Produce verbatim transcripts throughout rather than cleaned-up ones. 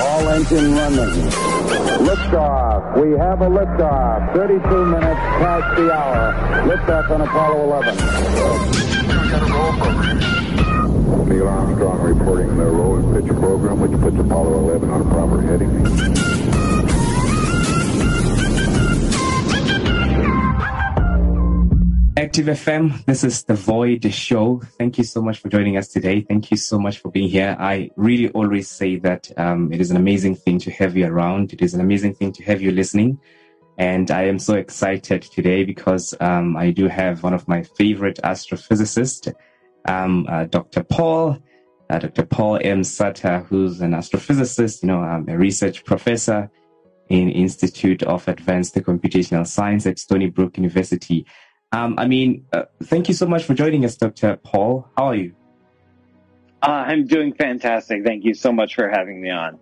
All engine running. Liftoff. We have a liftoff. thirty-two minutes past the hour. Liftoff on Apollo eleven. Neil Armstrong reporting the roll and pitch program, which puts Apollo eleven on a proper heading. Active F M, this is The Void Show. Thank you so much for joining us today. Thank you so much for being here. I really always say that um, it is an amazing thing to have you around. It is an amazing thing to have you listening. And I am so excited today because um, I do have one of my favorite astrophysicists, um, uh, Doctor Paul, uh, Doctor Paul M. Sutter, who's an astrophysicist, you know, um, a research professor in Institute of Advanced Computational Science at Stony Brook University. Um, I mean, uh, thank you so much for joining us, Doctor Paul. How are you? Uh, I'm doing fantastic. Thank you so much for having me on.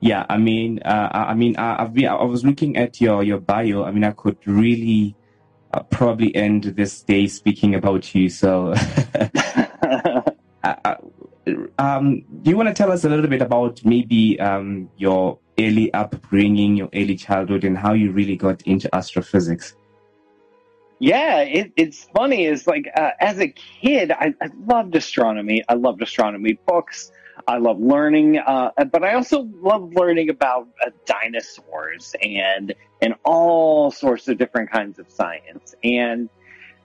Yeah, I mean, uh, I mean, I've been, I was looking at your, your bio. I mean, I could really uh, probably end this day speaking about you. So, uh, um, do you want to tell us a little bit about maybe um, your early upbringing, your early childhood, and how you really got into astrophysics? Yeah, it, it's funny. It's like uh, as a kid, I, I loved astronomy. I loved astronomy books. I loved learning, uh, but I also loved learning about uh, dinosaurs and and all sorts of different kinds of science. And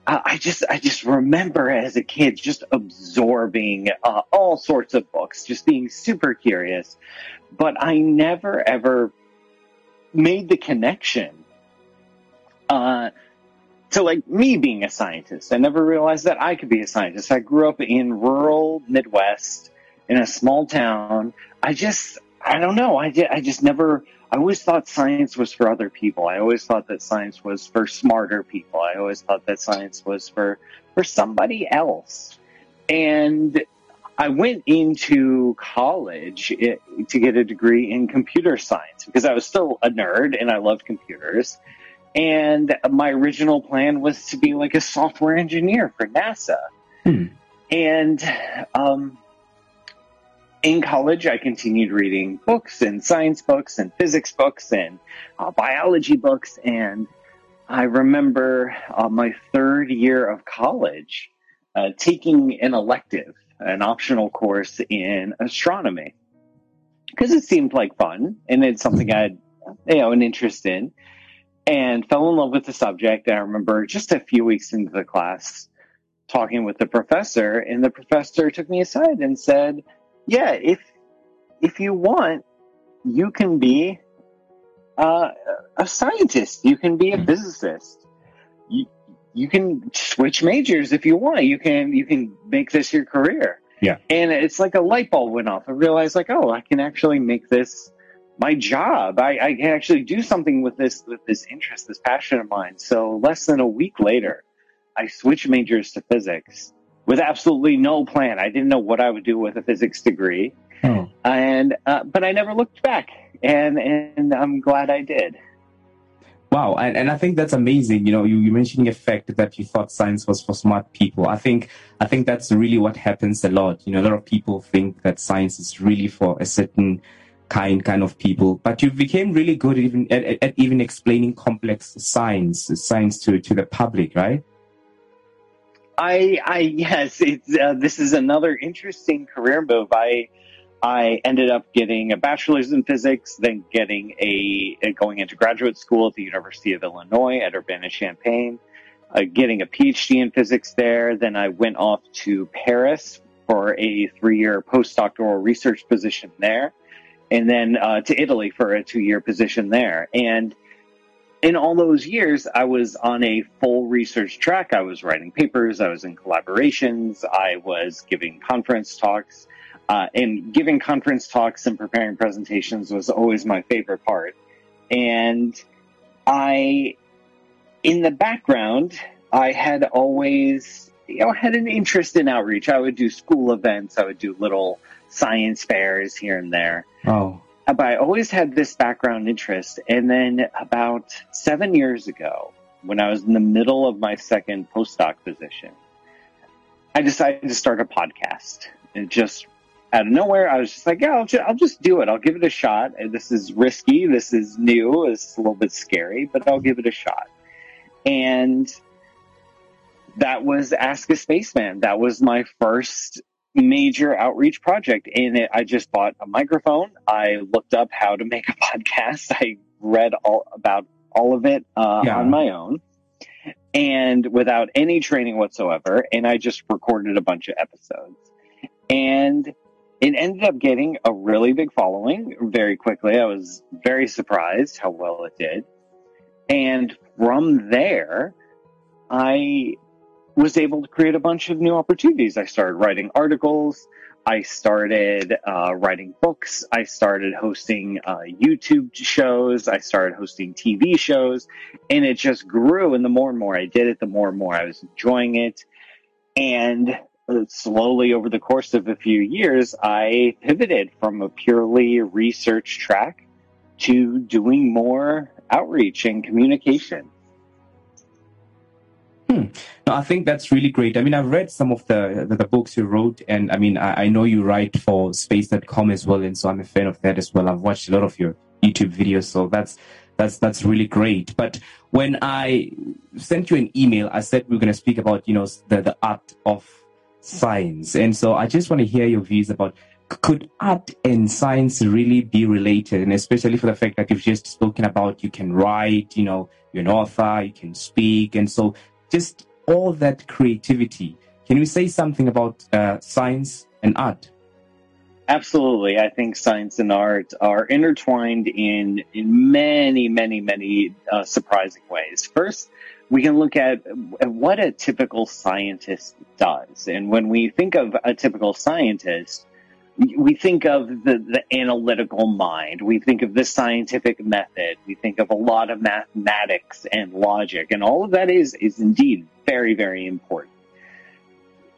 uh, I just I just remember as a kid just absorbing uh, all sorts of books, just being super curious. But I never ever made the connection. Uh, To like me being a scientist. I never realized that I could be a scientist. I grew up in rural Midwest in a small town. I just, I don't know. I, did, I just never, I always thought science was for other people. I always thought that science was for smarter people. I always thought that science was for, for somebody else. And I went into college it, to get a degree in computer science because I was still a nerd and I loved computers. And my original plan was to be like a software engineer for NASA. Hmm. And um, in college, I continued reading books and science books and physics books and uh, biology books. And I remember uh, my third year of college uh, taking an elective, an optional course in astronomy, because it seemed like fun and it's something I had, you know, an interest in. And fell in love with the subject. And I remember just a few weeks into the class talking with the professor, and the professor took me aside and said, yeah, if if you want, you can be uh, a scientist. You can be a physicist. You, you can switch majors if you want. You can you can make this your career. Yeah. And it's like a light bulb went off. I realized like, oh, I can actually make this my job. I, I can actually do something with this, with this interest, this passion of mine. So less than a week later, I switched majors to physics with absolutely no plan. I didn't know what I would do with a physics degree. Oh. And, uh, but I never looked back, and, and I'm glad I did. Wow. And, and I think that's amazing. You know, you, you mentioned the fact that you thought science was for smart people. I think, I think that's really what happens a lot. You know, a lot of people think that science is really for a certain kind kind of people, but you became really good at even at, at even explaining complex science science to to the public, right? I I yes, it's uh, this is another interesting career move. I I ended up getting a bachelor's in physics, then getting a going into graduate school at the University of Illinois at Urbana-Champaign, uh, getting a PhD in physics there. Then I went off to Paris for a three-year postdoctoral research position there. And then uh, to Italy for a two-year position there. And in all those years, I was on a full research track. I was writing papers. I was in collaborations. I was giving conference talks. Uh, and giving conference talks and preparing presentations was always my favorite part. And I, in the background, I had always, you know, had an interest in outreach. I would do school events. I would do little science fairs here and there. Oh. But I always had this background interest. And then about seven years ago, when I was in the middle of my second postdoc position, I decided to start a podcast. And just out of nowhere, I was just like, yeah, I'll, ju- I'll just do it. I'll give it a shot. And this is risky. This is new. It's a little bit scary, but I'll give it a shot. And that was Ask a Spaceman. That was my first major outreach project. And it, I just bought a microphone. I looked up how to make a podcast. I read all about all of it uh, yeah. on my own and without any training whatsoever. And I just recorded a bunch of episodes. And it ended up getting a really big following very quickly. I was very surprised how well it did. And from there, I was able to create a bunch of new opportunities. I started writing articles. I started uh, writing books. I started hosting uh, YouTube shows. I started hosting T V shows. And it just grew. And the more and more I did it, the more and more I was enjoying it. And slowly over the course of a few years, I pivoted from a purely research track to doing more outreach and communication. Hmm. No, I think that's really great. I mean, I've read some of the, the, the books you wrote, and I mean, I, I know you write for space dot com as well, and so I'm a fan of that as well. I've watched a lot of your YouTube videos, so that's That's that's really great. But when I sent you an email, I said we were going to speak about, you know, the, the art of science. And so I just want to hear your views about, could art and science really be related? And especially for the fact that you've just spoken about, you can write, you know, you're an author, you can speak. And so just all that creativity. Can you say something about uh, science and art? Absolutely. I think science and art are intertwined in, in many, many, many uh, surprising ways. First, we can look at what a typical scientist does. And when we think of a typical scientist, we think of the, the analytical mind. We think of the scientific method. We think of a lot of mathematics and logic. And all of that is, is indeed very, very important.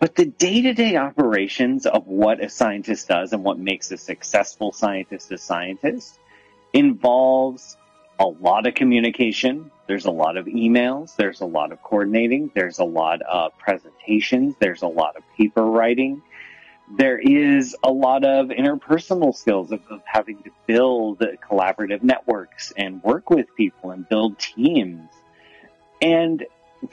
But the day-to-day operations of what a scientist does and what makes a successful scientist a scientist involves a lot of communication. There's a lot of emails. There's a lot of coordinating. There's a lot of presentations. There's a lot of paper writing. There is a lot of interpersonal skills of, of having to build collaborative networks and work with people and build teams. And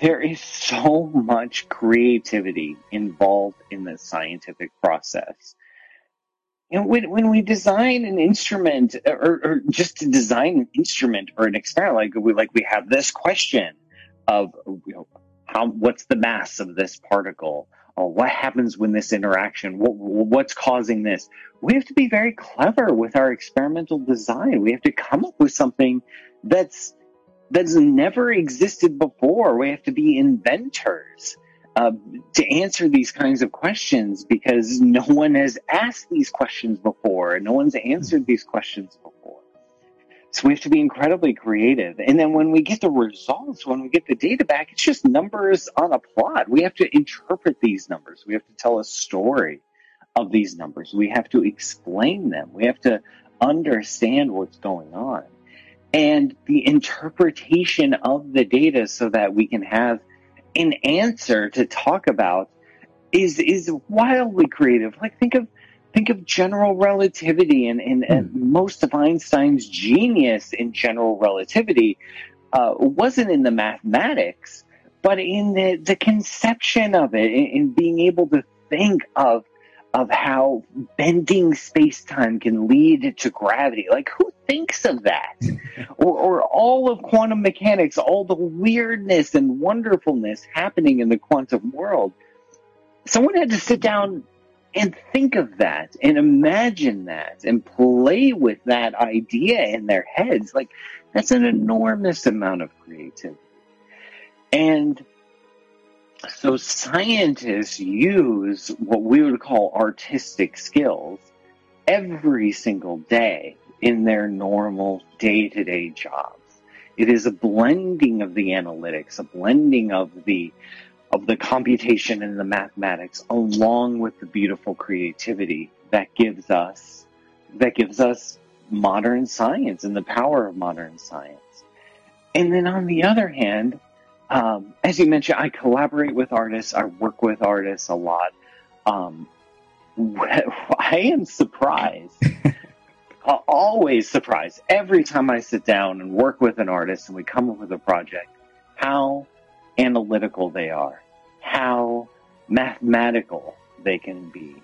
there is so much creativity involved in the scientific process. You know, when, when we design an instrument or, or just to design an instrument or an experiment, like we, like we have this question of, you know, how, what's the mass of this particle? Or what happens when this interaction, what, what's causing this? We have to be very clever with our experimental design. We have to come up with something that's that's never existed before. We have to be inventors uh, to answer these kinds of questions because no one has asked these questions before and no one's answered these questions before. So we have to be incredibly creative. And then when we get the results, when we get the data back, it's just numbers on a plot. We have to interpret these numbers. We have to tell a story of these numbers. We have to explain them. We have to understand what's going on. And the interpretation of the data so that we can have an answer to talk about is is wildly creative. Like think of think of general relativity and, and, and most of Einstein's genius in general relativity uh, wasn't in the mathematics, but in the, the conception of it, in, in being able to think of of how bending space-time can lead to gravity. Like, who thinks of that? or, or all of quantum mechanics, all the weirdness and wonderfulness happening in the quantum world. Someone had to sit down and think of that and imagine that and play with that idea in their heads. Like, that's an enormous amount of creativity. And so scientists use what we would call artistic skills every single day in their normal day-to-day jobs. It is a blending of the analytics, a blending of the of the computation and the mathematics, along with the beautiful creativity that gives us that gives us modern science and the power of modern science. And then on the other hand, Um, as you mentioned, I collaborate with artists. I work with artists a lot. Um, I am surprised. Always surprised every time I sit down and work with an artist and we come up with a project, how analytical they are, how mathematical they can be,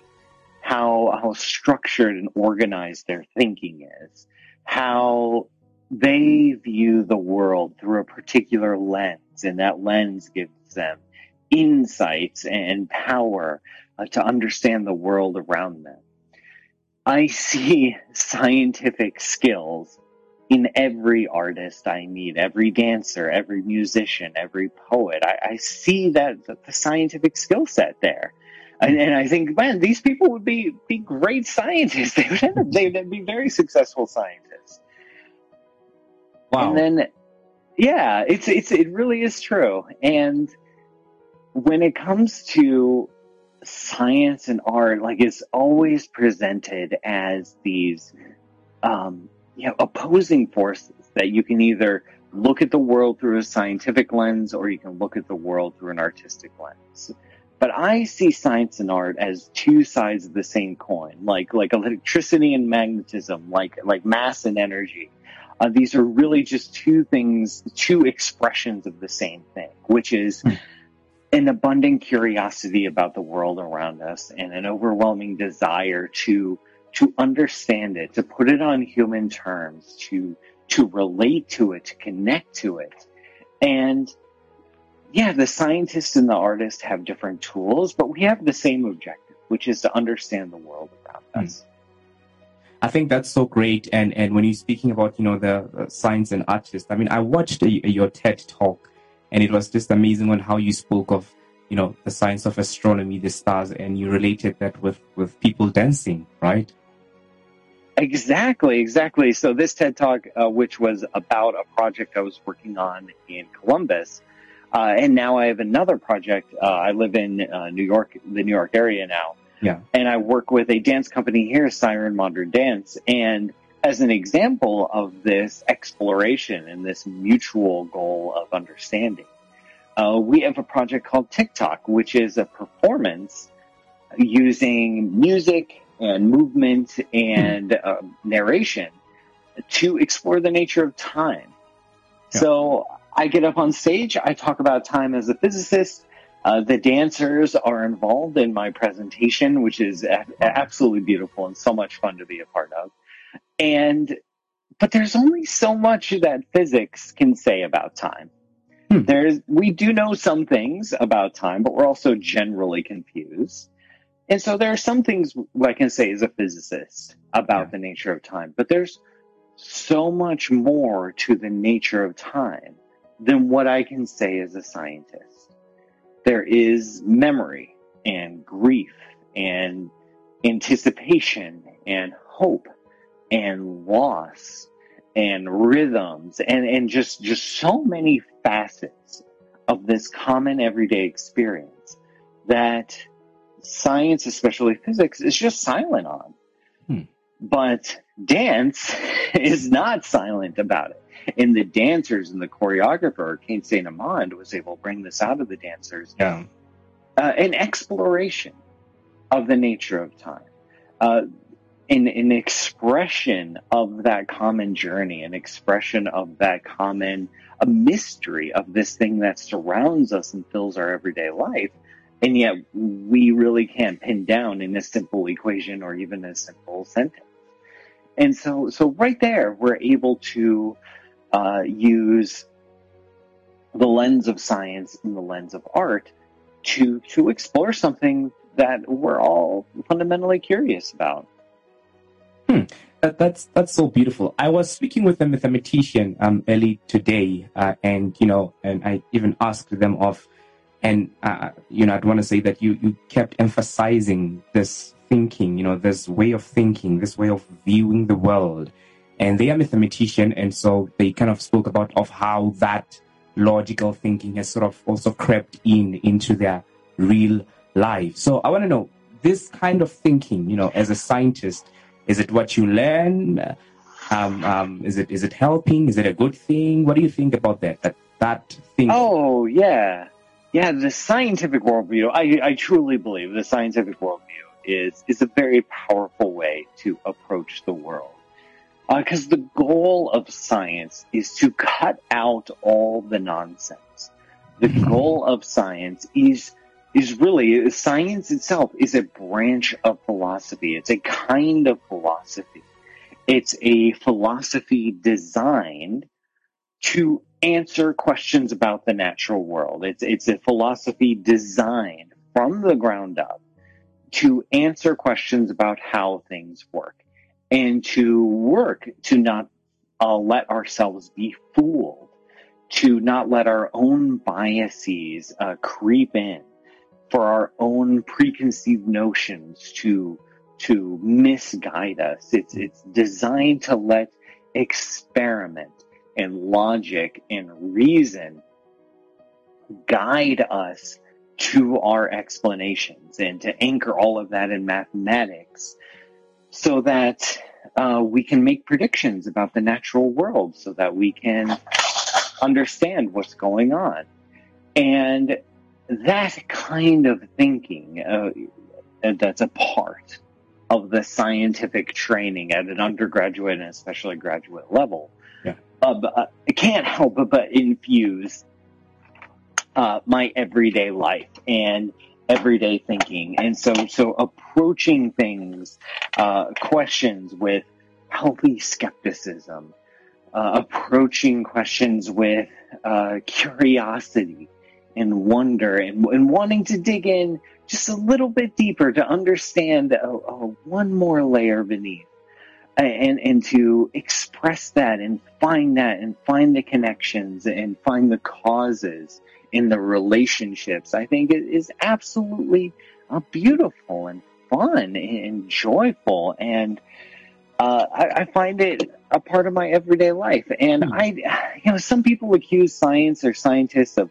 how how structured and organized their thinking is, how they view the world through a particular lens, and that lens gives them insights and power uh, to understand the world around them. I see scientific skills in every artist I meet, every dancer, every musician, every poet. I, I see that, that the scientific skill set there. And, and I think, man, these people would be, be great scientists. They would end up, they'd be very successful scientists. Wow. And then, yeah, it's, it's, it really is true. And when it comes to science and art, like, it's always presented as these um, you know, opposing forces that you can either look at the world through a scientific lens or you can look at the world through an artistic lens. But I see science and art as two sides of the same coin, like like electricity and magnetism, like like mass and energy. Uh, these are really just two things, two expressions of the same thing, which is an abundant curiosity about the world around us and an overwhelming desire to to understand it, to put it on human terms, to to relate to it, to connect to it. And yeah, the scientists and the artists have different tools, but we have the same objective, which is to understand the world around mm. us. I think that's so great. And and when you're speaking about, you know, the uh, science and artists, I mean, I watched a, a, your TED talk. And it was just amazing on how you spoke of, you know, the science of astronomy, the stars, and you related that with, with people dancing, right? Exactly, exactly. So this TED Talk, uh, which was about a project I was working on in Columbus, uh, and now I have another project. Uh, I live in uh, New York, the New York area now. Yeah. And I work with a dance company here, Siren Modern Dance. And as an example of this exploration and this mutual goal of understanding, uh, we have a project called TikTok, which is a performance using music and movement and uh, narration to explore the nature of time. Yeah. So I get up on stage, I talk about time as a physicist. Uh, the dancers are involved in my presentation, which is a- absolutely beautiful and so much fun to be a part of. And, but there's only so much that physics can say about time. Hmm. There's, we do know some things about time, but we're also generally confused. And so there are some things I can say as a physicist about yeah. the nature of time, but there's so much more to the nature of time than what I can say as a scientist. There is memory and grief and anticipation and hope and loss and rhythms and, and just, just so many facets of this common everyday experience that science, especially physics, is just silent on. Hmm. But dance is not silent about it. And the dancers and the choreographer, Kane St Amand, was able to bring this out of the dancers. Yeah. Uh, an exploration of the nature of time. Uh, An, an expression of that common journey, an expression of that common a mystery of this thing that surrounds us and fills our everyday life. And yet we really can't pin down in a simple equation or even a simple sentence. And so, so right there, we're able to uh, use the lens of science and the lens of art to, to explore something that we're all fundamentally curious about. Hmm. That, that's that's so beautiful. I was speaking with a mathematician um, early today, uh, and you know, and I even asked them of, and uh, you know, I'd want to say that you you kept emphasizing this thinking, you know, this way of thinking, this way of viewing the world, and they are mathematician, and so they kind of spoke about of how that logical thinking has sort of also crept in into their real life. So I want to know this kind of thinking, you know, as a scientist. Is it what you learn? Um, um, is it is it helping? Is it a good thing? What do you think about that? That that thing. Oh yeah, yeah. The scientific worldview. I I truly believe the scientific worldview is is a very powerful way to approach the world. Because uh, the goal of science is to cut out all the nonsense. The goal of science is is really, science itself is a branch of philosophy. It's a kind of philosophy. It's a philosophy designed to answer questions about the natural world. It's it's a philosophy designed from the ground up to answer questions about how things work. And to work to not uh, let ourselves be fooled, to not let our own biases uh, creep in, for our own preconceived notions to to misguide us. It's it's designed to let experiment and logic and reason guide us to our explanations, and to anchor all of that in mathematics, so that uh, we can make predictions about the natural world, so that we can understand what's going on. And that kind of thinking, uh, that's a part of the scientific training at an undergraduate and especially graduate level. Yeah. Uh, but, uh, it can't help but infuse uh, my everyday life and everyday thinking. And so, so approaching things, uh, questions with healthy skepticism, uh, approaching questions with, uh, curiosity and wonder, and, and wanting to dig in just a little bit deeper to understand uh, uh, one more layer beneath, and, and to express that and find that and find the connections and find the causes in the relationships, I think it is absolutely uh, beautiful and fun and, and joyful. And uh, I, I find it a part of my everyday life. And mm. I, you know, some people accuse science or scientists of,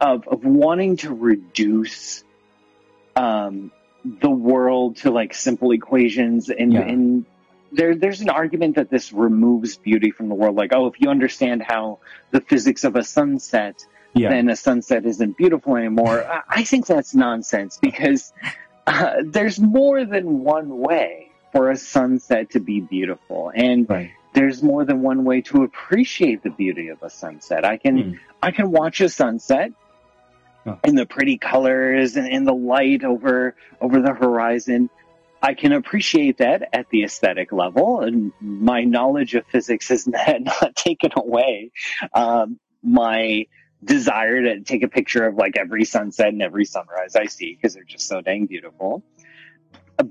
of, of wanting to reduce um, the world to like simple equations. And, yeah. and there, there's an argument that this removes beauty from the world. Like, oh, if you understand how the physics of a sunset Yeah. then a sunset isn't beautiful anymore. I think that's nonsense, because uh, there's more than one way for a sunset to be beautiful. And right. there's more than one way to appreciate the beauty of a sunset. I can mm. I can watch a sunset oh. and the pretty colors and, and the light over over the horizon. I can appreciate that at the aesthetic level. And my knowledge of physics is not taken away. Um, my... desire to take a picture of like every sunset and every sunrise I see, because they're just so dang beautiful.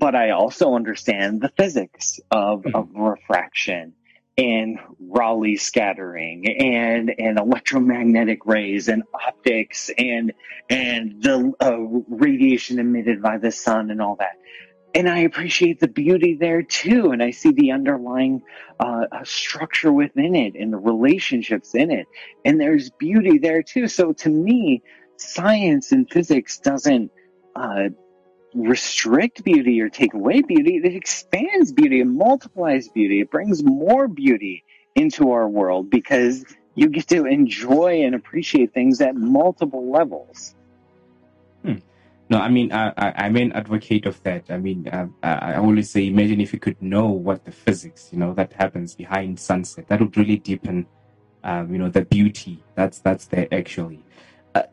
But I also understand the physics of, mm-hmm. of refraction and Rayleigh scattering and and electromagnetic rays and optics and and the uh, radiation emitted by the sun and all that. And I appreciate the beauty there too. And I see the underlying uh, structure within it and the relationships in it. And there's beauty there too. So to me, science and physics doesn't uh, restrict beauty or take away beauty. It expands beauty. It multiplies beauty. It brings more beauty into our world, because you get to enjoy and appreciate things at multiple levels. Hmm. No, I mean, I, I, I'm an advocate of that. I mean, I, I always say, imagine if you could know what the physics, you know, that happens behind sunset. That would really deepen, um, you know, the beauty that's that's there actually. Uh,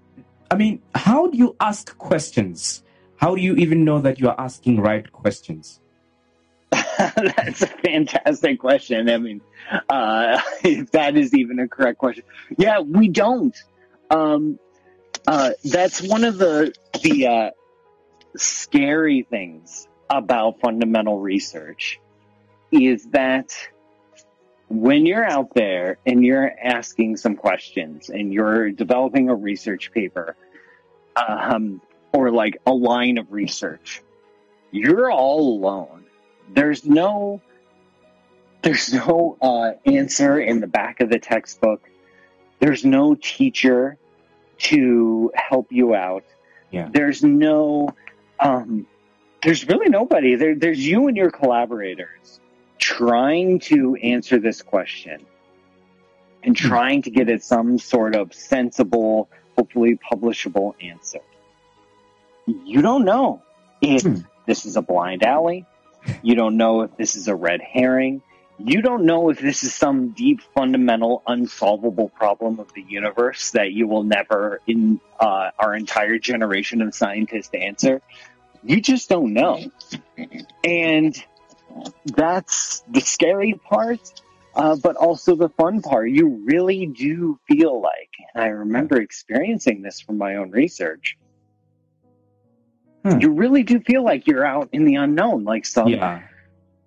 I mean, how do you ask questions? How do you even know that you are asking right questions? That's a fantastic question. I mean, uh, if that is even a correct question. Yeah, we don't. Um Uh, that's one of the the uh, scary things about fundamental research, is that when you're out there and you're asking some questions and you're developing a research paper um, or like a line of research, you're all alone. There's no there's no uh, answer in the back of the textbook. There's no teacher to help you out. Yeah. There's no, um, there's really nobody. There, there's you and your collaborators trying to answer this question and trying to get at some sort of sensible, hopefully publishable answer. You don't know if this is a blind alley. You don't know if this is a red herring. You don't know if this is some deep, fundamental, unsolvable problem of the universe that you will never, in uh, our entire generation of scientists, answer. You just don't know. And that's the scary part, uh, but also the fun part. You really do feel like, and I remember experiencing this from my own research, hmm. you really do feel like you're out in the unknown, like some yeah.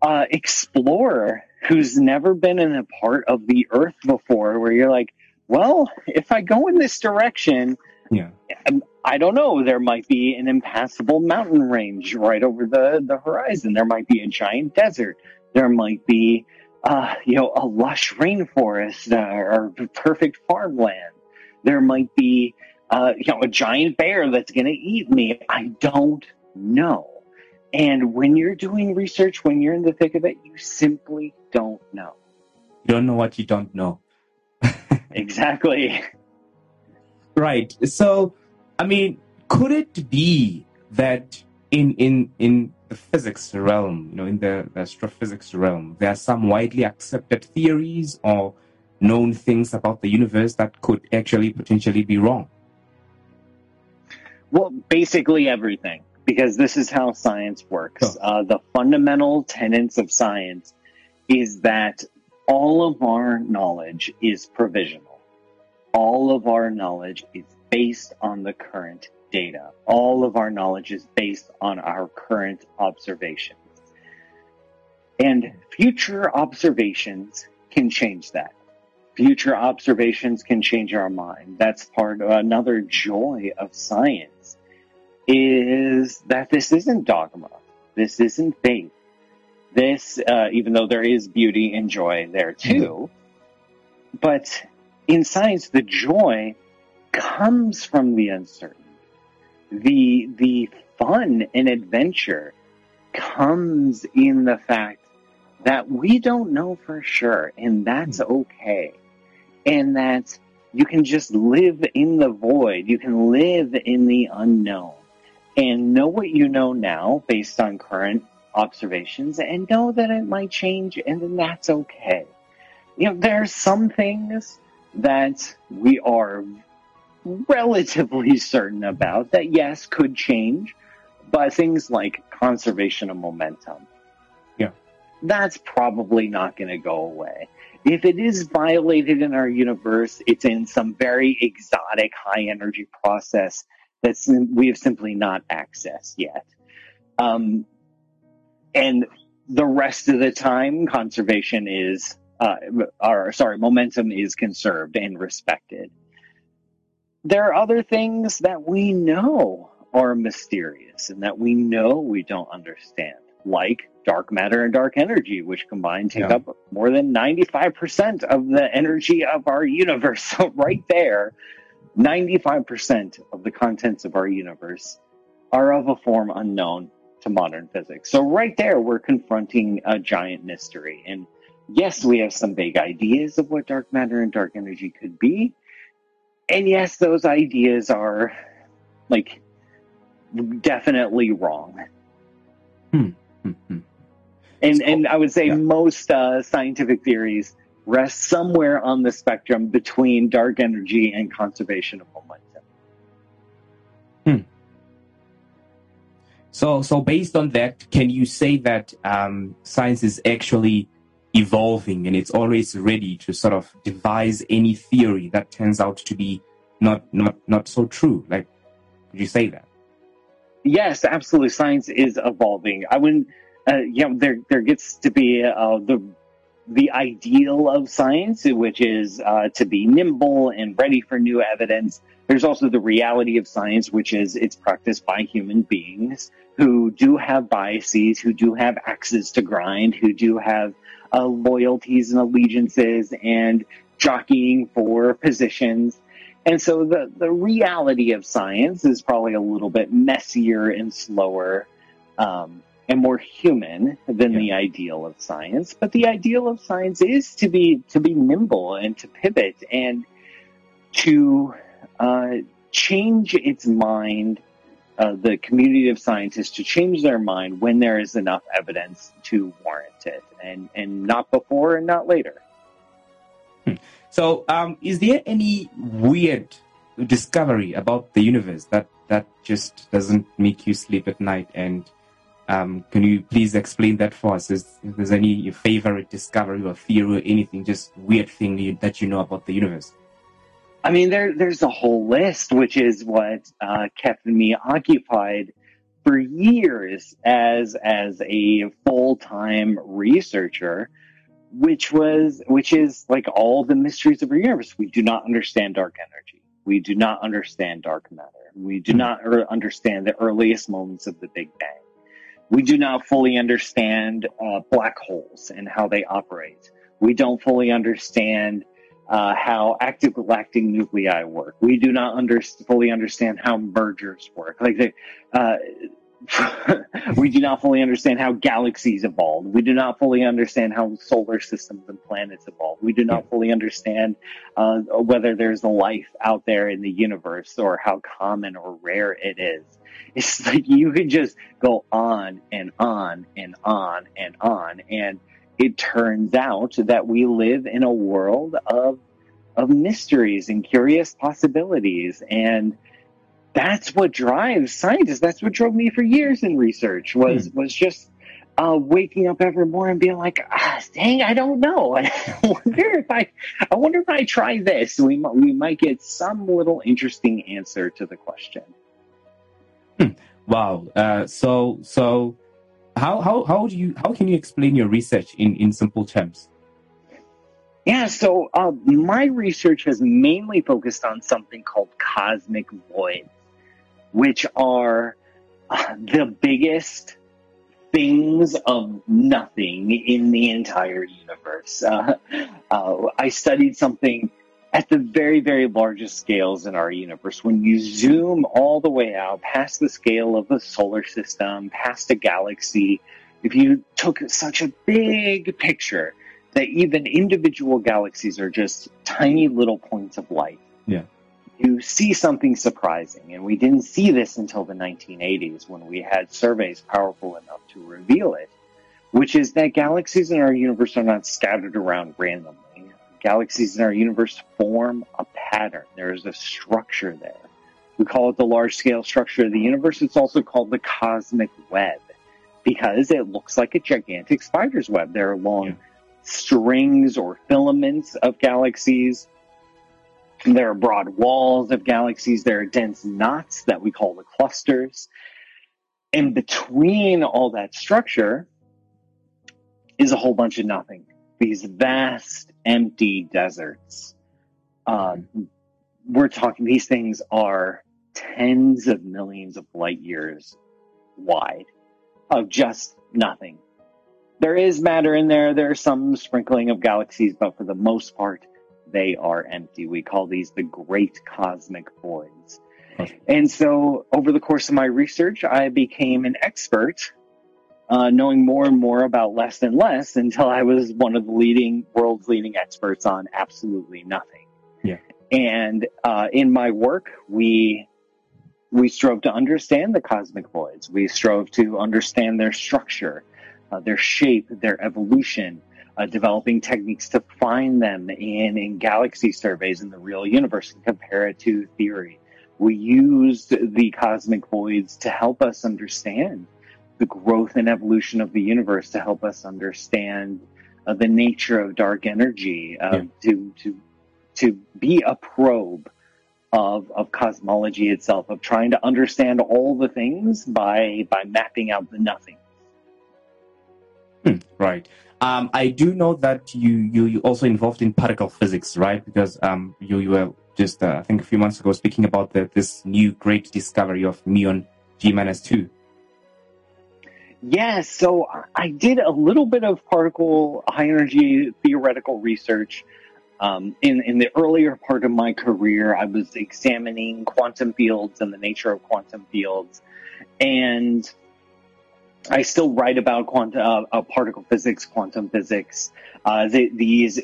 uh, explorer who's never been in a part of the Earth before, where you're like, well, if I go in this direction, yeah. I don't know, there might be an impassable mountain range right over the, the horizon. There might be a giant desert. There might be, uh, you know, a lush rainforest uh, or perfect farmland. There might be, uh, you know, a giant bear that's going to eat me. I don't know. And when you're doing research, when you're in the thick of it, you simply don't know. You don't know what you don't know. Exactly. Right. So, I mean, could it be that in in in the physics realm, you know, in the, the astrophysics realm, there are some widely accepted theories or known things about the universe that could actually potentially be wrong? Well, basically everything, because this is how science works. Oh. Uh, the fundamental tenets of science is that all of our knowledge is provisional. All of our knowledge is based on the current data. All of our knowledge is based on our current observations. And future observations can change that. Future observations can change our mind. That's part of another joy of science, is that this isn't dogma. This isn't faith. This, uh, even though there is beauty and joy there too, but in science, the joy comes from the uncertain. The the fun and adventure comes in the fact that we don't know for sure, and that's okay. And that you can just live in the void. You can live in the unknown and know what you know now based on current observations, and know that it might change, and then that's okay. You know, there are some things that we are relatively certain about that, yes, could change, but things like conservation of momentum, yeah, that's probably not going to go away. If it is violated in our universe, it's in some very exotic high energy process that we have simply not accessed yet. Um, and the rest of the time, conservation is, uh, or sorry, momentum is conserved and respected. There are other things that we know are mysterious and that we know we don't understand, like dark matter and dark energy, which combined take yeah. up more than ninety-five percent of the energy of our universe. So right there, ninety-five percent of the contents of our universe are of a form unknown to modern physics. So right there, we're confronting a giant mystery. And yes, we have some vague ideas of what dark matter and dark energy could be. And yes, those ideas are, like, definitely wrong. Hmm. Mm-hmm. And cool. and I would say yeah. most uh, scientific theories rest somewhere on the spectrum between dark energy and conservation of momentum. Hmm. So, so based on that, can you say that um, science is actually evolving, and it's always ready to sort of devise any theory that turns out to be not not not so true? Like, could you say that? Yes, absolutely. Science is evolving. I wouldn't. Uh, you know, there there gets to be uh, the the ideal of science, which is uh, to be nimble and ready for new evidence. There's also the reality of science, which is it's practiced by human beings who do have biases, who do have axes to grind, who do have Uh, loyalties and allegiances and jockeying for positions. And so the, the reality of science is probably a little bit messier and slower um, and more human than yeah. the ideal of science. But the ideal of science is to be to be nimble and to pivot and to uh, change its mind uh, the community of scientists to change their mind when there is enough evidence to warrant it, and, and not before and not later. So um, is there any weird discovery about the universe that, that just doesn't make you sleep at night? And um, can you please explain that for us? Is, if there's any your favorite discovery or theory or anything, just weird thing you, that you know about the universe? I mean, there, there's a whole list, which is what uh, kept me occupied for years as as a full-time researcher, which was which is like all the mysteries of our universe. We do not understand dark energy. We do not understand dark matter. We do not er- understand the earliest moments of the Big Bang. We do not fully understand uh, black holes and how they operate. We don't fully understand uh, how active galactic nuclei work. We do not under- fully understand how mergers work. Like they, uh, we do not fully understand how galaxies evolved. We do not fully understand how solar systems and planets evolved. We do not fully understand uh, whether there's life out there in the universe or how common or rare it is. It's like you could just go on and on and on and on. And it turns out that we live in a world of of mysteries and curious possibilities, and that's what drives scientists. That's what drove me for years in research, was, mm. was just uh, waking up every morning and being like, ah, dang, I don't know. I wonder if I, I wonder if I try this. We, we might get some little interesting answer to the question. Hmm. Wow. Uh, so, so how, how, how do you, how can you explain your research in, in simple terms? Yeah, so uh, my research has mainly focused on something called cosmic voids, which are uh, the biggest things of nothing in the entire universe. Uh, uh, I studied something at the very, very largest scales in our universe. When you zoom all the way out past the scale of the solar system, past a galaxy, if you took such a big picture that even individual galaxies are just tiny little points of light. Yeah. You see something surprising, and we didn't see this until the nineteen eighties when we had surveys powerful enough to reveal it, which is that galaxies in our universe are not scattered around randomly. Galaxies in our universe form a pattern. There is a structure there. We call it the large-scale structure of the universe. It's also called the cosmic web because it looks like a gigantic spider's web. There are long yeah. strings or filaments of galaxies. There are broad walls of galaxies. There are dense knots that we call the clusters. And between all that structure is a whole bunch of nothing. These vast, empty deserts. Um, we're talking, these things are tens of millions of light years wide of just nothing. There is matter in there. There's some sprinkling of galaxies, but for the most part, they are empty. We call these the great cosmic voids. Okay. And so over the course of my research, I became an expert, uh, knowing more and more about less and less until I was one of the leading, world's leading experts on absolutely nothing. Yeah. And uh, in my work, we... we strove to understand the cosmic voids. We strove to understand their structure, Uh, their shape, their evolution, uh, developing techniques to find them in, in galaxy surveys in the real universe and compare it to theory. We used the cosmic voids to help us understand the growth and evolution of the universe, to help us understand uh, the nature of dark energy, uh, yeah. to, to, to be a probe Of, of cosmology itself, of trying to understand all the things by, by mapping out the nothing. Right. Um, I do know that you, you, you're also involved in particle physics, right? Because um, you, you were just, uh, I think a few months ago, speaking about the, this new great discovery of muon G minus two. Yeah, so I did a little bit of particle high-energy theoretical research. Um, in, in the earlier part of my career, I was examining quantum fields and the nature of quantum fields. And I still write about quantum, uh, uh, particle physics, quantum physics. Uh, the, these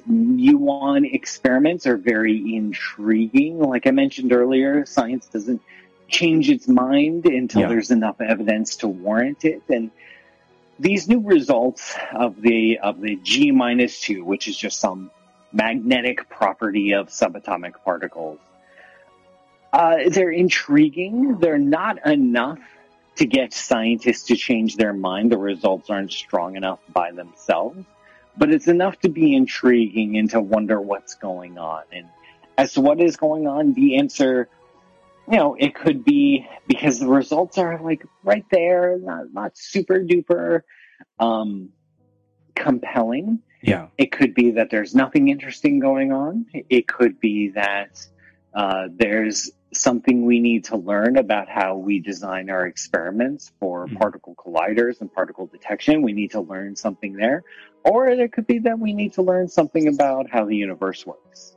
muon experiments are very intriguing. Like I mentioned earlier, science doesn't change its mind until yeah. there's enough evidence to warrant it. And these new results of the of the G minus two, which is just some magnetic property of subatomic particles, uh, they're intriguing. They're not enough to get scientists to change their mind. The results aren't strong enough by themselves, but it's enough to be intriguing and to wonder what's going on. And as to what is going on, the answer, you know, it could be because the results are like right there, not, not super duper um, compelling. Yeah. It could be that there's nothing interesting going on. It could be that uh, there's something we need to learn about how we design our experiments for mm-hmm. particle colliders and particle detection. We need to learn something there. Or it could be that we need to learn something about how the universe works.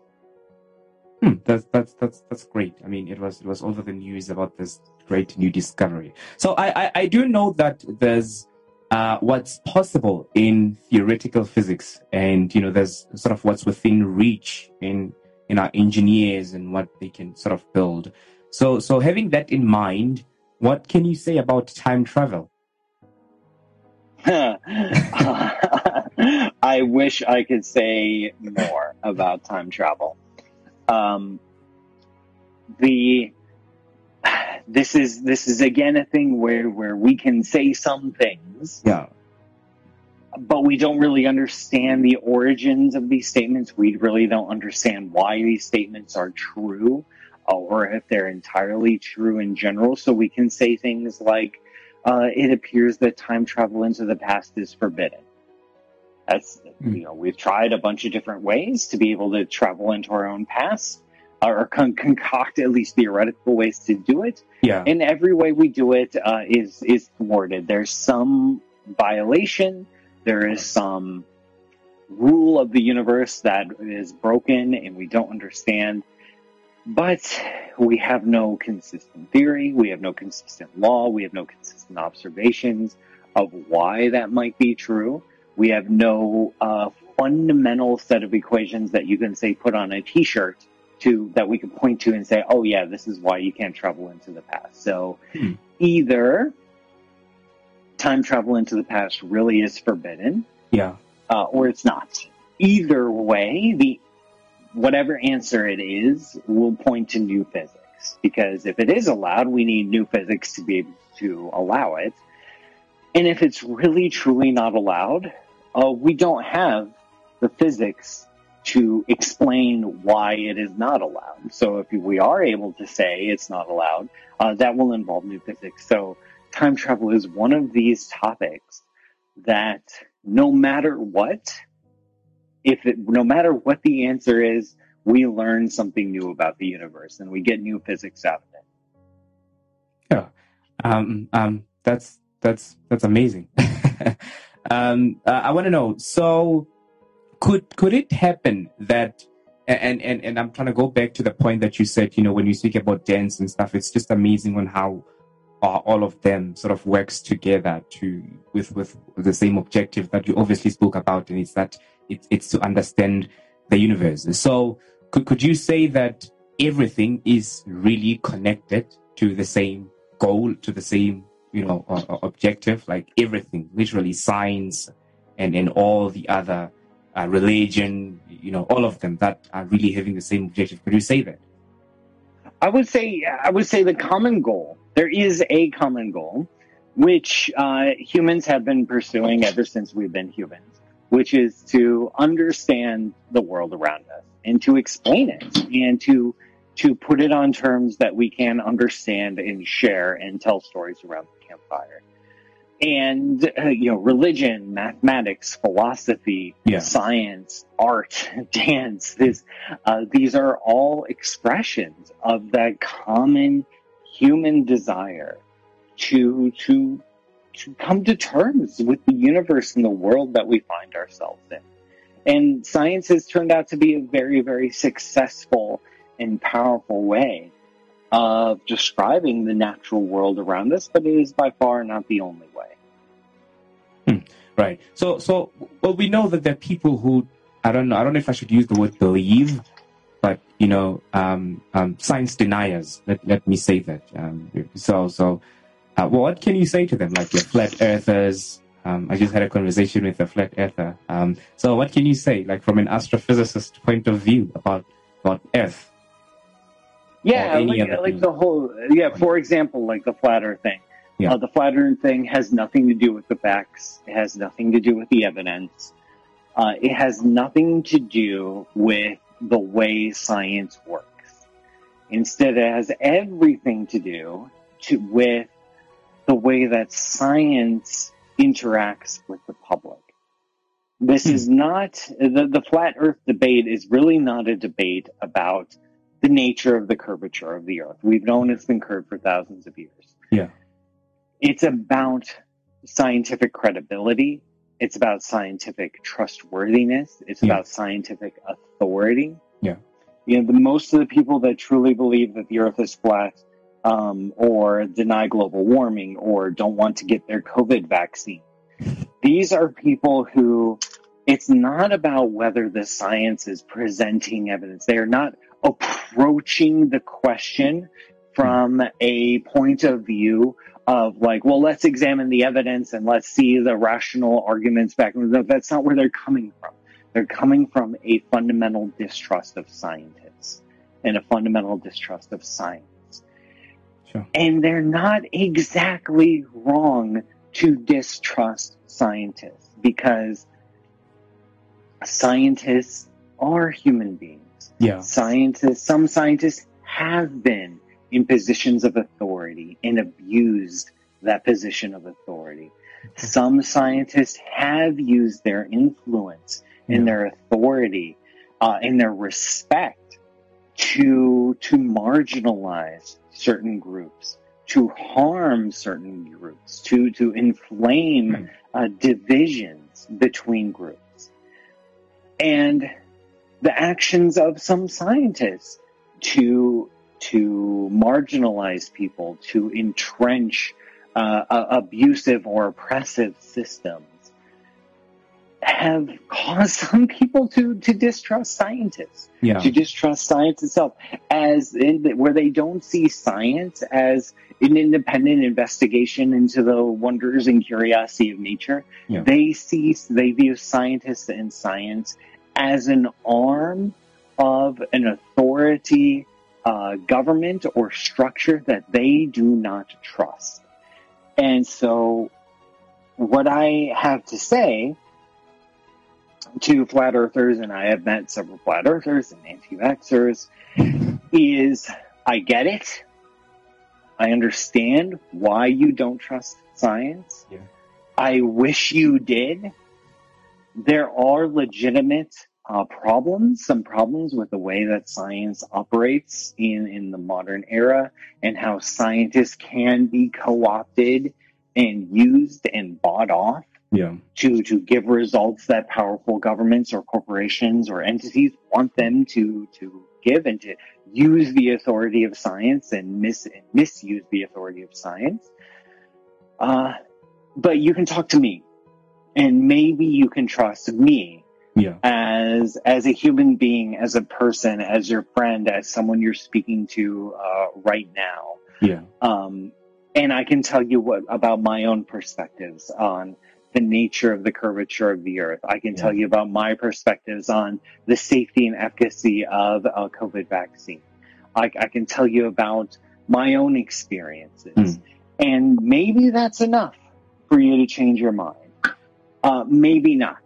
Hmm, that's that's that's that's great. I mean, it was it was all over the news about this great new discovery. So I I, I do know that there's uh, what's possible in theoretical physics, and you know there's sort of what's within reach in in our engineers and what they can sort of build. So so having that in mind, what can you say about time travel? I wish I could say more about time travel. Um, the, this is, this is again, a thing where, where we can say some things, yeah. but we don't really understand the origins of these statements. We really don't understand why these statements are true or if they're entirely true in general. So we can say things like, uh, it appears that time travel into the past is forbidden. That's, you know, we've tried a bunch of different ways to be able to travel into our own past, or con- concoct at least theoretical ways to do it. Yeah. And every way we do it uh, is is thwarted. There's some violation. There is some rule of the universe that is broken and we don't understand. But we have no consistent theory. We have no consistent law. We have no consistent observations of why that might be true. We have no uh, fundamental set of equations that you can say put on a T-shirt to that we can point to and say, oh, yeah, this is why you can't travel into the past. So hmm. either time travel into the past really is forbidden, yeah, uh, or it's not. Either way, the whatever answer it is will point to new physics, because if it is allowed, we need new physics to be able to allow it. And if it's really, truly not allowed, Uh, we don't have the physics to explain why it is not allowed. So if we are able to say it's not allowed, uh, that will involve new physics. So time travel is one of these topics that no matter what, if it, no matter what the answer is, we learn something new about the universe and we get new physics out of it. Yeah, um, um, that's that's that's amazing. Um, uh, I want to know, so could could it happen that, and, and, and I'm trying to go back to the point that you said, you know, when you speak about dance and stuff, it's just amazing on how uh, all of them sort of works together to with, with the same objective that you obviously spoke about, and it's that it, it's to understand the universe. So could, could you say that everything is really connected to the same goal, to the same, you know, or, or objective, like everything, literally science and, and all the other uh, religion, you know, all of them that are really having the same objective. Could you say that? I would say, I would say the common goal, there is a common goal, which uh, humans have been pursuing ever since we've been humans, which is to understand the world around us and to explain it and to to put it on terms that we can understand and share and tell stories around the campfire. And, uh, you know, religion, mathematics, philosophy, yeah. science, art, dance, this, uh, these are all expressions of that common human desire to, to, to come to terms with the universe and the world that we find ourselves in. And science has turned out to be a very, very successful and powerful way of describing the natural world around us, but it is by far not the only way. Hmm. Right. So, so well, we know that there are people who, I don't know, I don't know if I should use the word believe, but you know, um, um, science deniers. Let, let me say that. Um, so, so uh, what can you say to them? Like your flat earthers. Um, I just had a conversation with a flat earther. Um, so what can you say, like from an astrophysicist point of view about, about Earth? Yeah, like, like the whole, yeah, for example, like the flat Earth thing. Yeah. Uh, the flat Earth thing has nothing to do with the facts. It has nothing to do with the evidence. Uh, it has nothing to do with the way science works. Instead, it has everything to do to, with the way that science interacts with the public. This is not, the, the flat Earth debate is really not a debate about the nature of the curvature of the Earth. We've known it's been curved for thousands of years. Yeah. It's about scientific credibility. It's about scientific trustworthiness. It's yeah. about scientific authority. Yeah. You know, the, most of the people that truly believe that the Earth is flat Um, or deny global warming, or don't want to get their COVID vaccine. These are people who, it's not about whether the science is presenting evidence. They are not approaching the question from a point of view of like, well, let's examine the evidence and let's see the rational arguments back. That's not where they're coming from. They're coming from a fundamental distrust of scientists and a fundamental distrust of science. And they're not exactly wrong to distrust scientists, because scientists are human beings. Yeah. Scientists, some scientists have been in positions of authority and abused that position of authority. Some scientists have used their influence and yeah. their authority uh, and their respect to to marginalize certain groups, to harm certain groups, to, to inflame uh, divisions between groups. And the actions of some scientists to, to marginalize people, to entrench uh, uh, abusive or oppressive systems, have caused some people to, to distrust scientists, yeah. to distrust science itself, as in the, where they don't see science as an independent investigation into the wonders and curiosity of nature. Yeah. They see, they view scientists and science as an arm of an authority, uh, government or structure that they do not trust. And so what I have to say to flat earthers, and I have met several flat earthers and anti-vaxxers, is I get it. I understand why you don't trust science. Yeah. I wish you did. There are legitimate uh, problems, some problems with the way that science operates in, in the modern era, and how scientists can be co-opted and used and bought off. Yeah. To, to give results that powerful governments or corporations or entities want them to, to give, and to use the authority of science and mis, misuse the authority of science. Uh, but you can talk to me, and maybe you can trust me yeah. as, as a human being, as a person, as your friend, as someone you're speaking to uh, right now. Yeah. Um, and I can tell you what about my own perspectives on the nature of the curvature of the Earth. I can yeah. tell you about my perspectives on the safety and efficacy of a COVID vaccine. I, I can tell you about my own experiences. Mm. And maybe that's enough for you to change your mind. Uh, maybe not.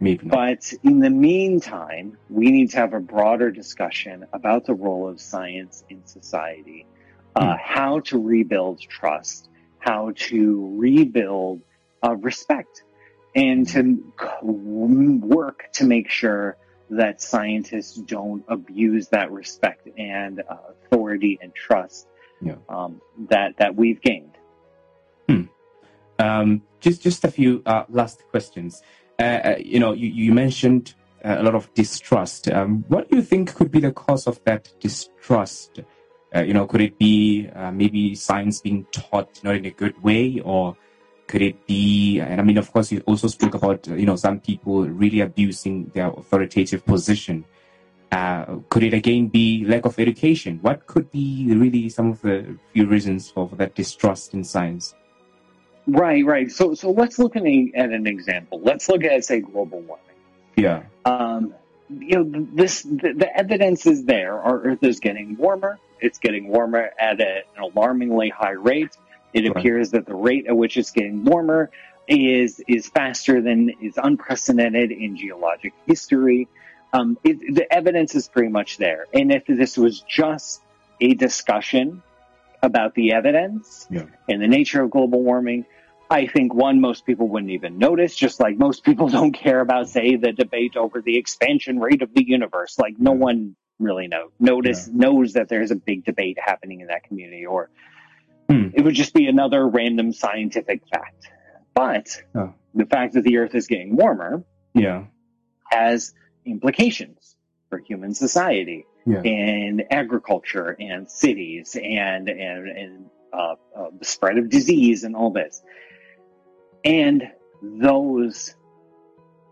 Maybe not. But in the meantime, we need to have a broader discussion about the role of science in society, mm. uh, how to rebuild trust, how to rebuild Uh, respect, and to work to make sure that scientists don't abuse that respect and uh, authority and trust yeah. um, that that we've gained. Hmm. Um, just just a few uh, last questions. Uh, you know, you, you mentioned a lot of distrust. Um, what do you think could be the cause of that distrust? Uh, you know, could it be uh, maybe science being taught not in a good way, or could it be, and I mean, of course, you also spoke about, you know, some people really abusing their authoritative position. Uh, could it again be lack of education? What could be really some of the few reasons for, for that distrust in science? Right, right. So, so let's look at an example. Let's look at, say, global warming. Yeah. Um, you know, this the, the evidence is there. Our Earth is getting warmer. It's getting warmer at a, an alarmingly high rate. It right. appears that the rate at which it's getting warmer is is faster than is unprecedented in geologic history. Um, it, the evidence is pretty much there. And if this was just a discussion about the evidence yeah. and the nature of global warming, I think, one, most people wouldn't even notice, just like most people don't care about, say, the debate over the expansion rate of the universe. Like, no yeah. one really know, notice, yeah. knows that there's a big debate happening in that community, or hmm. it would just be another random scientific fact. But oh. the fact that the Earth is getting warmer yeah. has implications for human society yeah. and agriculture and cities and and, and uh, uh, the spread of disease and all this. And those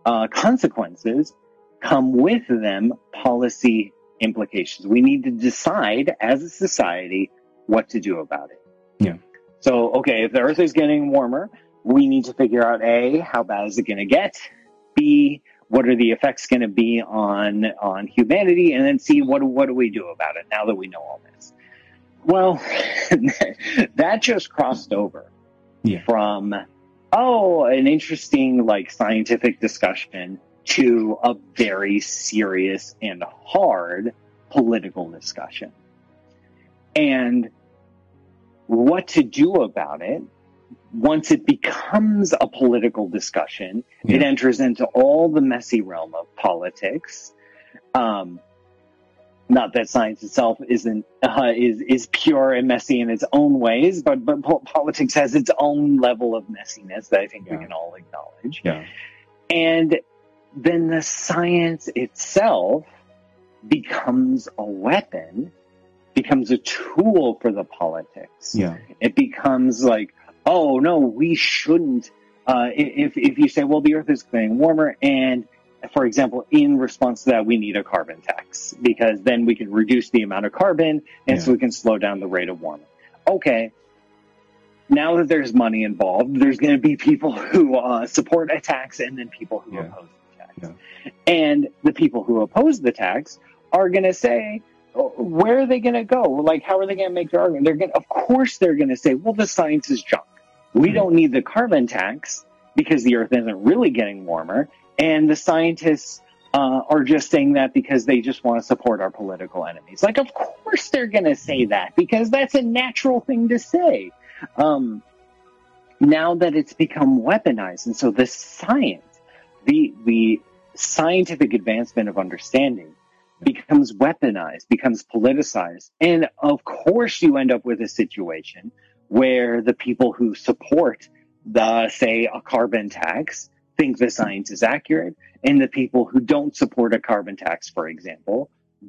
uh, consequences come with them policy implications. We need to decide as a society what to do about it. Yeah. So, okay, if the Earth is getting warmer, we need to figure out, A, how bad is it going to get? B, what are the effects going to be on on humanity? And then see, what, what do we do about it now that we know all this? Well, that just crossed over yeah. from, oh, an interesting like scientific discussion to a very serious and hard political discussion. And what to do about it. Once it becomes a political discussion, yeah. it enters into all the messy realm of politics. Um, not that science itself isn't uh, is is pure and messy in its own ways, but but po- politics has its own level of messiness that I think yeah. we can all acknowledge. Yeah. And then the science itself becomes a weapon, becomes a tool for the politics. Yeah. It becomes like, oh, no, we shouldn't. Uh, if if you say, well, the Earth is getting warmer, and, for example, in response to that, we need a carbon tax, because then we can reduce the amount of carbon, and yeah. so we can slow down the rate of warming. Okay, now that there's money involved, there's going to be people who uh, support a tax and then people who yeah. oppose the tax. Yeah. And the people who oppose the tax are going to say, where are they going to go? Like, how are they going to make their argument? They're going, of course, they're going to say, well, the science is junk. We mm-hmm. don't need the carbon tax because the Earth isn't really getting warmer. And the scientists uh, are just saying that because they just want to support our political enemies. Like, of course they're going to say that, because that's a natural thing to say. Um, now that it's become weaponized. And so the science, the the scientific advancement of understanding becomes weaponized, becomes politicized. And of course you end up with a situation where the people who support the, say, a carbon tax think the science is accurate, and the people who don't support a carbon tax, for example,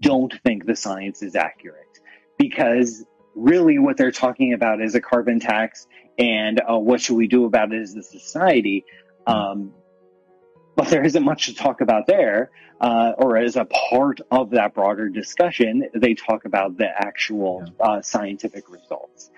don't think the science is accurate. Because really what they're talking about is a carbon tax, and uh, what should we do about it as a society? Um, but there isn't much to talk about there, uh, or as a part of that broader discussion, they talk about the actual yeah. uh, scientific results.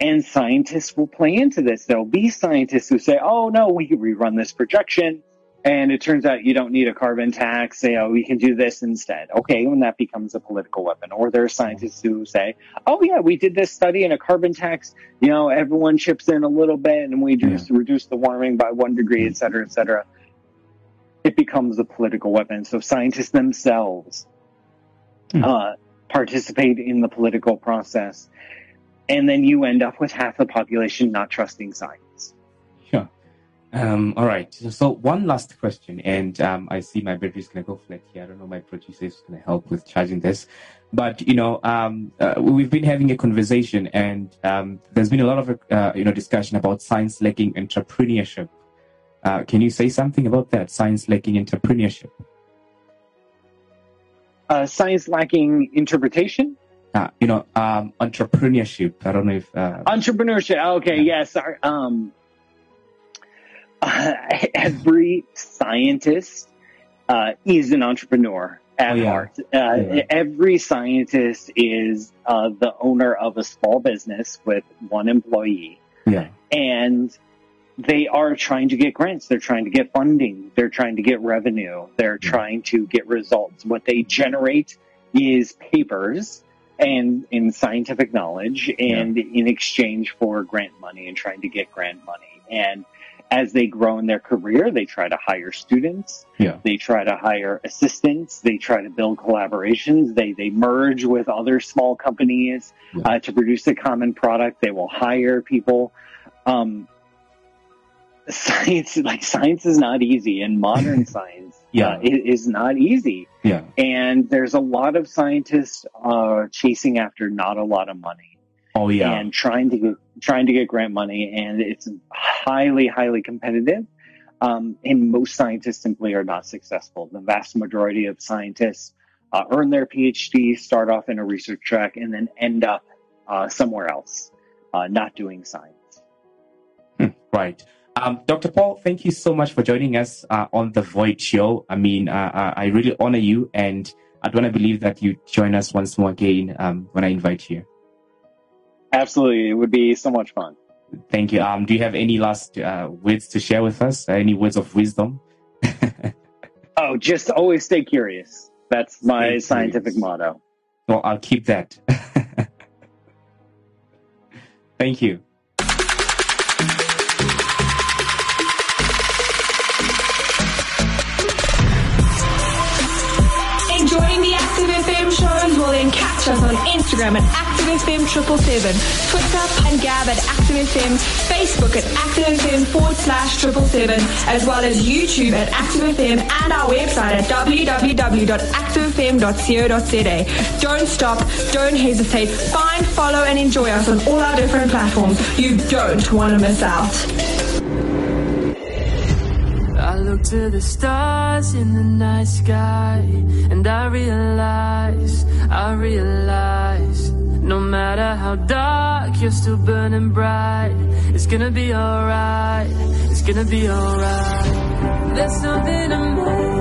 And scientists will play into this. There'll be scientists who say, oh, no, we can rerun this projection, and it turns out you don't need a carbon tax. You know, we can do this instead. Okay, when that becomes a political weapon. Or there are scientists who say, oh, yeah, we did this study and a carbon tax. You know, everyone chips in a little bit, and we just yeah. reduce the warming by one degree, et cetera, et cetera. It becomes a political weapon. So scientists themselves mm. uh, participate in the political process. And then you end up with half the population not trusting science. Sure. Um, all right. So one last question, and um, I see my battery's going to go flat here. I don't know, my producer is going to help with charging this. But, you know, um, uh, we've been having a conversation, and um, there's been a lot of, uh, you know, discussion about science lacking entrepreneurship. Uh, can you say something about that, science lacking entrepreneurship? Uh, science lacking interpretation? Uh, you know, um, entrepreneurship. I don't know if... Uh, entrepreneurship. Okay, yeah. yes. Our, um, uh, every scientist uh, is an entrepreneur at yeah. heart. Uh, yeah. Every scientist is uh, the owner of a small business with one employee. Yeah. And they are trying to get grants. They're trying to get funding. They're trying to get revenue. They're yeah. trying to get results. What they generate is papers and in scientific knowledge and yeah. in exchange for grant money and trying to get grant money. And as they grow in their career, they try to hire students. Yeah. They try to hire assistants. They try to build collaborations. They they merge with other small companies yeah. uh, to produce a common product. They will hire people. Um, science, like science, is not easy, and modern science, yeah, uh, it is not easy. Yeah, and there's a lot of scientists uh, chasing after not a lot of money. Oh yeah, and trying to get, trying to get grant money, and it's highly, highly competitive. Um, and most scientists simply are not successful. The vast majority of scientists uh, earn their PhD, start off in a research track, and then end up uh, somewhere else, uh, not doing science. Hmm, right. Um, Doctor Paul, thank you so much for joining us uh, on The Void Show. I mean, uh, I really honor you, and I'd want to believe that you join us once more again um, when I invite you. Absolutely. It would be so much fun. Thank you. Um, do you have any last uh, words to share with us? Any words of wisdom? Oh, just always stay curious. That's my stay scientific curious. motto. Well, I'll keep that. Thank you. Us on Instagram at Active F M triple seven, Twitter, Pangab at Active F M, Facebook at Active F M forward slash triple seven, as well as YouTube at Active F M and our website at w w w dot active f m dot co dot z a. Don't stop, don't hesitate, find, follow and enjoy us on all our different platforms. You don't want to miss out. I look to the stars in the night sky, and I realize, I realize, no matter how dark, you're still burning bright. It's gonna be alright, it's gonna be alright. There's something amazing.